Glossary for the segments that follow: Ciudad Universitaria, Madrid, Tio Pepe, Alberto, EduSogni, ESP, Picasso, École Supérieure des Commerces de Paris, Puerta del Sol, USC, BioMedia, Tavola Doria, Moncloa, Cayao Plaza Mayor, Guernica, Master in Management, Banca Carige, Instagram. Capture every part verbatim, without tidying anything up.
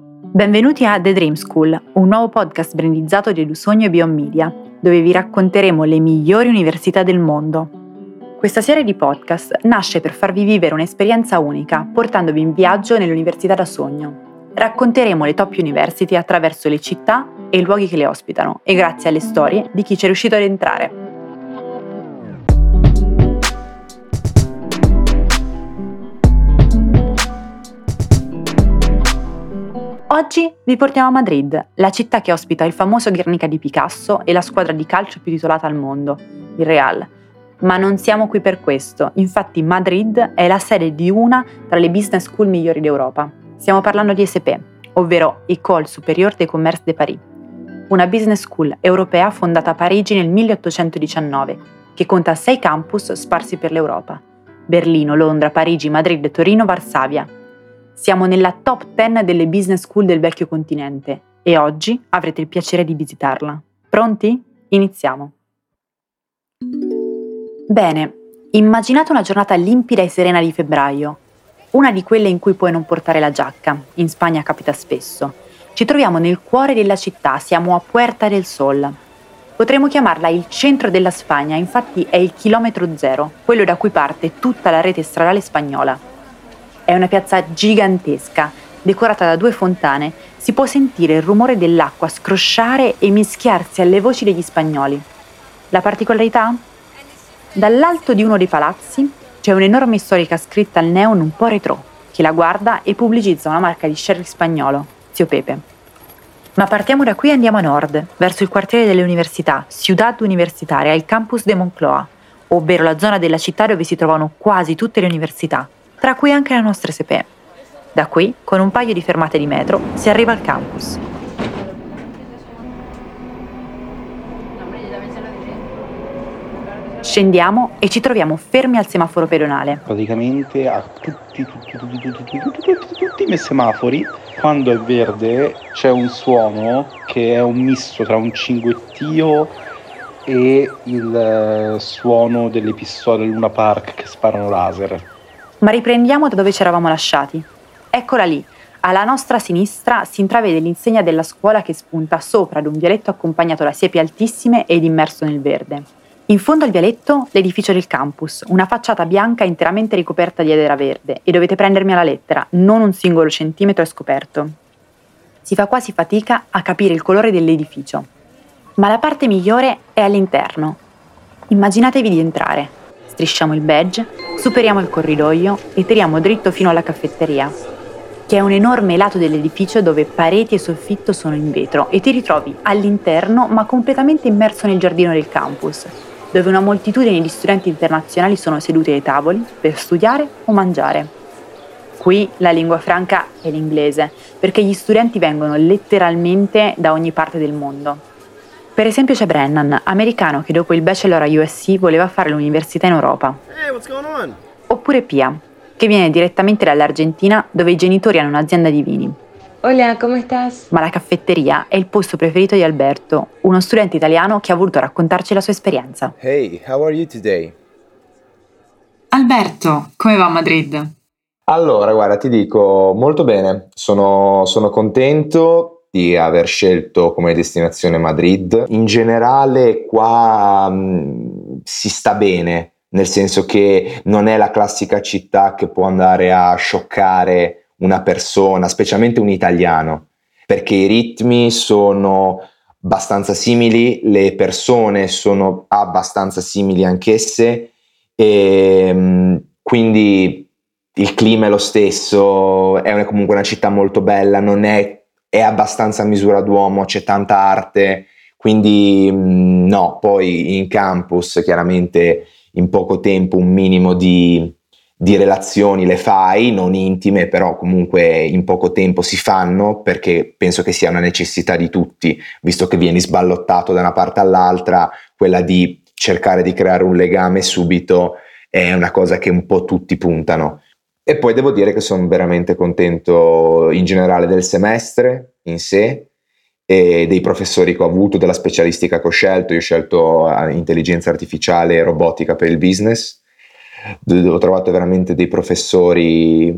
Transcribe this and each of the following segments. Benvenuti a The Dream School, un nuovo podcast brandizzato di EduSogni e BioMedia, dove vi racconteremo le migliori università del mondo. Questa serie di podcast nasce per farvi vivere un'esperienza unica, portandovi in viaggio nell'università da sogno. Racconteremo le top university attraverso le città e i luoghi che le ospitano, e grazie alle storie di chi ci è riuscito ad entrare. Oggi vi portiamo a Madrid, la città che ospita il famoso Guernica di Picasso e la squadra di calcio più titolata al mondo, il Real. Ma non siamo qui per questo, infatti Madrid è la sede di una tra le business school migliori d'Europa. Stiamo parlando di E S P, ovvero École Supérieure des Commerces de Paris, una business school europea fondata a Parigi nel milleottocentodiciannove, che conta sei campus sparsi per l'Europa: Berlino, Londra, Parigi, Madrid, Torino, Varsavia. Siamo nella top dieci delle business school del vecchio continente e oggi avrete il piacere di visitarla. Pronti? Iniziamo! Bene, immaginate una giornata limpida e serena di febbraio, una di quelle in cui puoi non portare la giacca, in Spagna capita spesso. Ci troviamo nel cuore della città, siamo a Puerta del Sol. Potremmo chiamarla il centro della Spagna, infatti è il chilometro zero, quello da cui parte tutta la rete stradale spagnola. È una piazza gigantesca, decorata da due fontane, si può sentire il rumore dell'acqua scrosciare e mischiarsi alle voci degli spagnoli. La particolarità? Dall'alto di uno dei palazzi c'è un'enorme storica scritta al neon un po' retrò, che la guarda e pubblicizza una marca di sherry spagnolo, Tio Pepe. Ma partiamo da qui e andiamo a nord, verso il quartiere delle università, Ciudad Universitaria, il campus de Moncloa, ovvero la zona della città dove si trovano quasi tutte le università, tra cui anche la nostra E S P. Da qui, con un paio di fermate di metro, si arriva al campus. Scendiamo e ci troviamo fermi al semaforo pedonale. Praticamente a tutti, tutti, tutti, tutti, tutti, tutti, tutti, tutti i miei semafori, quando è verde c'è un suono che è un misto tra un cinguettio e il suono delle pistole Luna Park che sparano laser. Ma riprendiamo da dove ci eravamo lasciati. Eccola lì, alla nostra sinistra si intravede l'insegna della scuola che spunta sopra ad un vialetto accompagnato da siepi altissime ed immerso nel verde. In fondo al vialetto l'edificio del campus, una facciata bianca interamente ricoperta di edera verde, e dovete prendermi alla lettera, non un singolo centimetro è scoperto. Si fa quasi fatica a capire il colore dell'edificio. Ma la parte migliore è all'interno. Immaginatevi di entrare. Strisciamo il badge, superiamo il corridoio e tiriamo dritto fino alla caffetteria, che è un enorme lato dell'edificio dove pareti e soffitto sono in vetro e ti ritrovi all'interno ma completamente immerso nel giardino del campus, dove una moltitudine di studenti internazionali sono seduti ai tavoli per studiare o mangiare. Qui la lingua franca è l'inglese, perché gli studenti vengono letteralmente da ogni parte del mondo. Per esempio c'è Brennan, americano che dopo il bachelor a U S C voleva fare l'università in Europa. Hey, what's going on? Oppure Pia, che viene direttamente dall'Argentina dove i genitori hanno un'azienda di vini. Hola, come estás? Ma la caffetteria è il posto preferito di Alberto, uno studente italiano che ha voluto raccontarci la sua esperienza. Hey, how are you today? Alberto, come va a Madrid? Allora, guarda, ti dico molto bene, sono, sono contento di aver scelto come destinazione Madrid. In generale qua mh, si sta bene, nel senso che non è la classica città che può andare a scioccare una persona, specialmente un italiano, perché i ritmi sono abbastanza simili, le persone sono abbastanza simili anch'esse e mh, quindi il clima è lo stesso, è una, comunque una città molto bella, non è è abbastanza a misura d'uomo, c'è tanta arte, quindi no. Poi in campus chiaramente in poco tempo un minimo di, di relazioni le fai, non intime, però comunque in poco tempo si fanno, perché penso che sia una necessità di tutti, visto che vieni sballottato da una parte all'altra, quella di cercare di creare un legame subito è una cosa che un po' tutti puntano. E poi devo dire che sono veramente contento in generale del semestre in sé e dei professori che ho avuto, della specialistica che ho scelto. Io ho scelto intelligenza artificiale e robotica per il business, dove ho trovato veramente dei professori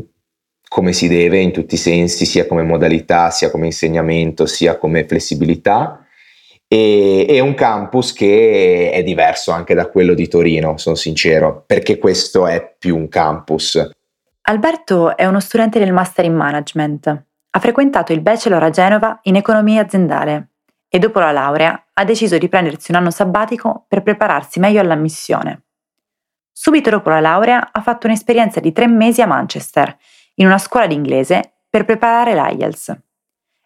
come si deve in tutti i sensi, sia come modalità, sia come insegnamento, sia come flessibilità, e è un campus che è diverso anche da quello di Torino, sono sincero, perché questo è più un campus. Alberto è uno studente del Master in Management. Ha frequentato il Bachelor a Genova in economia aziendale e dopo la laurea ha deciso di prendersi un anno sabbatico per prepararsi meglio all'ammissione. Subito dopo la laurea ha fatto un'esperienza di tre mesi a Manchester, in una scuola di inglese, per preparare l'I E L T S.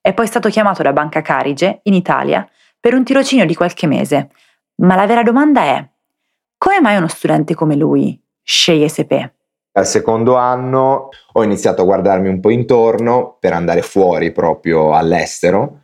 È poi stato chiamato da Banca Carige, in Italia, per un tirocinio di qualche mese. Ma la vera domanda è: come mai uno studente come lui sceglie S P? Al secondo anno ho iniziato a guardarmi un po' intorno per andare fuori, proprio all'estero,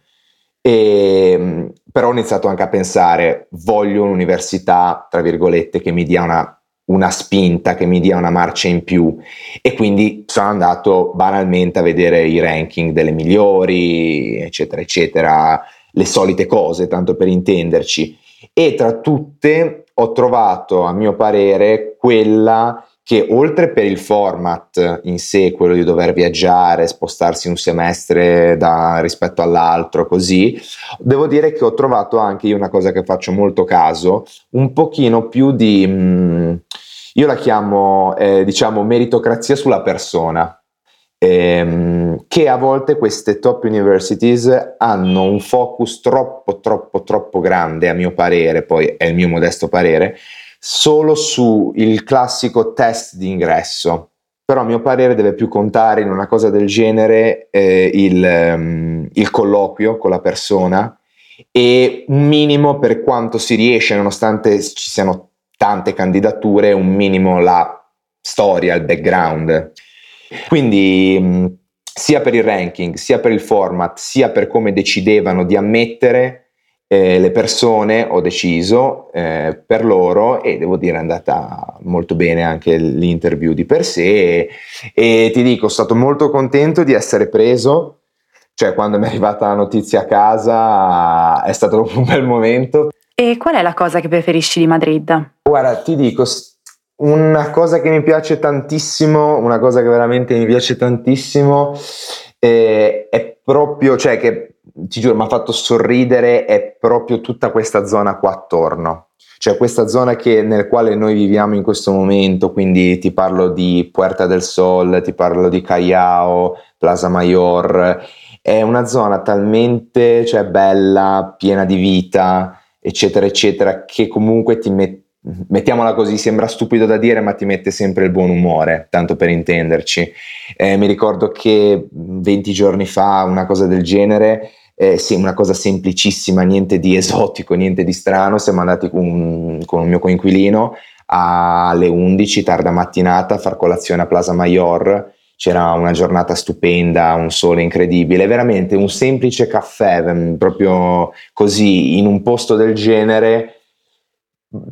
e però ho iniziato anche a pensare: voglio un'università, tra virgolette, che mi dia una, una spinta, che mi dia una marcia in più, e quindi sono andato banalmente a vedere i ranking delle migliori, eccetera eccetera, le solite cose, tanto per intenderci, e tra tutte ho trovato, a mio parere, quella che, oltre per il format in sé, quello di dover viaggiare, spostarsi un semestre da, rispetto all'altro, così, devo dire che ho trovato anche io una cosa che faccio molto caso, un pochino più di, mh, io la chiamo eh, diciamo meritocrazia sulla persona, ehm, che a volte queste top universities hanno un focus troppo troppo troppo grande, a mio parere, poi è il mio modesto parere, solo su il classico test d'ingresso. Però a mio parere deve più contare in una cosa del genere eh, il, um, il colloquio con la persona, e un minimo, per quanto si riesce, nonostante ci siano tante candidature, un minimo la storia, il background. Quindi mh, sia per il ranking, sia per il format, sia per come decidevano di ammettere Eh, le persone, ho deciso eh, per loro, e devo dire è andata molto bene anche l'interview di per sé, e, e ti dico, sono stato molto contento di essere preso, cioè quando mi è arrivata la notizia a casa è stato un bel momento. E qual è la cosa che preferisci di Madrid? Guarda, ti dico, una cosa che mi piace tantissimo, una cosa che veramente mi piace tantissimo eh, è proprio, cioè che ti giuro mi ha fatto sorridere, è proprio tutta questa zona qua attorno, cioè questa zona che, nel quale noi viviamo in questo momento, quindi ti parlo di Puerta del Sol, ti parlo di Cayao Plaza Mayor, è una zona talmente, cioè, bella, piena di vita, eccetera eccetera, che comunque ti met- mettiamola così, sembra stupido da dire, ma ti mette sempre il buon umore, tanto per intenderci. Eh, mi ricordo che venti giorni fa, una cosa del genere, Eh, sì, una cosa semplicissima, niente di esotico, niente di strano, siamo andati con, con un mio coinquilino alle undici, tarda mattinata, a far colazione a Plaza Mayor. C'era una giornata stupenda, un sole incredibile, veramente un semplice caffè, proprio così, in un posto del genere,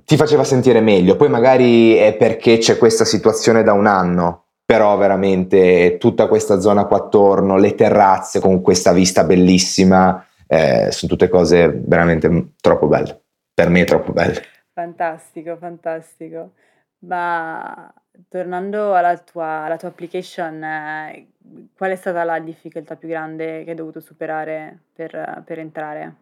ti faceva sentire meglio. Poi magari è perché c'è questa situazione da un anno, però veramente tutta questa zona qua attorno, le terrazze con questa vista bellissima, eh, sono tutte cose veramente troppo belle, per me troppo belle. Fantastico, fantastico. Ma tornando alla tua, alla tua application, eh, qual è stata la difficoltà più grande che hai dovuto superare per, per entrare?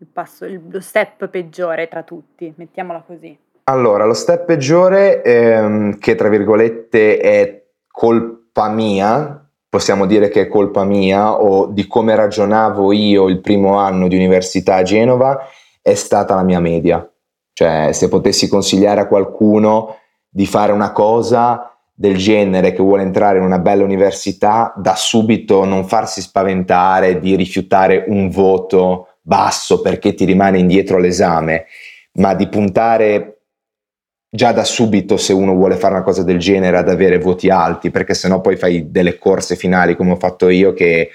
Il passo, il, lo step peggiore tra tutti, mettiamola così. Allora, lo step peggiore, ehm, che tra virgolette è colpa mia, possiamo dire che è colpa mia, o di come ragionavo io il primo anno di università a Genova, è stata la mia media. Cioè, se potessi consigliare a qualcuno di fare una cosa del genere, che vuole entrare in una bella università, da subito non farsi spaventare di rifiutare un voto basso perché ti rimane indietro l'esame, ma di puntare già da subito, se uno vuole fare una cosa del genere, ad avere voti alti, perché sennò poi fai delle corse finali come ho fatto io che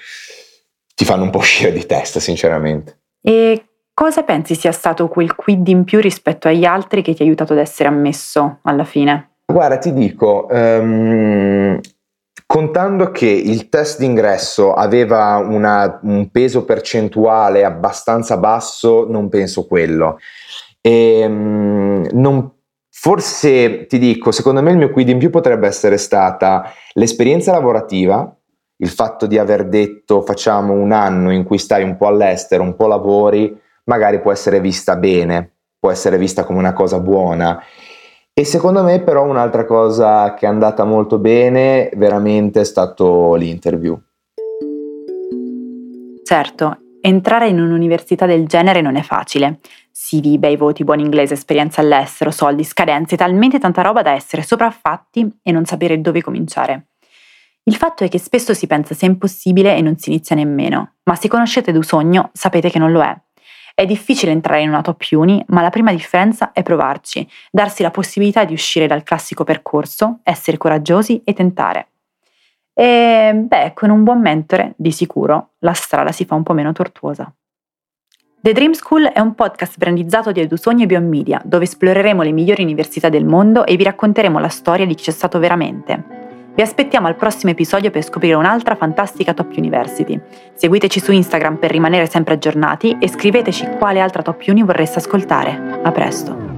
ti fanno un po' uscire di testa, sinceramente. E cosa pensi sia stato quel quid in più rispetto agli altri che ti ha aiutato ad essere ammesso alla fine? Guarda, ti dico, um, contando che il test d'ingresso aveva una, un peso percentuale abbastanza basso, non penso quello. E, um, non forse, ti dico, secondo me il mio quid in più potrebbe essere stata l'esperienza lavorativa, il fatto di aver detto facciamo un anno in cui stai un po' all'estero, un po' lavori, magari può essere vista bene, può essere vista come una cosa buona. E secondo me però un'altra cosa che è andata molto bene veramente è stato l'interview. Certo, entrare in un'università del genere non è facile. C V, bei voti, buon inglese, esperienza all'estero, soldi, scadenze, talmente tanta roba da essere sopraffatti e non sapere dove cominciare. Il fatto è che spesso si pensa sia impossibile e non si inizia nemmeno, ma se conoscete EduSogni sapete che non lo è. È difficile entrare in una top uni, ma la prima differenza è provarci, darsi la possibilità di uscire dal classico percorso, essere coraggiosi e tentare. E beh, con un buon mentore, di sicuro, la strada si fa un po' meno tortuosa. The Dream School è un podcast brandizzato di EduSogni e BioMedia, dove esploreremo le migliori università del mondo e vi racconteremo la storia di chi c'è stato veramente. Vi aspettiamo al prossimo episodio per scoprire un'altra fantastica Top University. Seguiteci su Instagram per rimanere sempre aggiornati e scriveteci quale altra Top Uni vorreste ascoltare. A presto!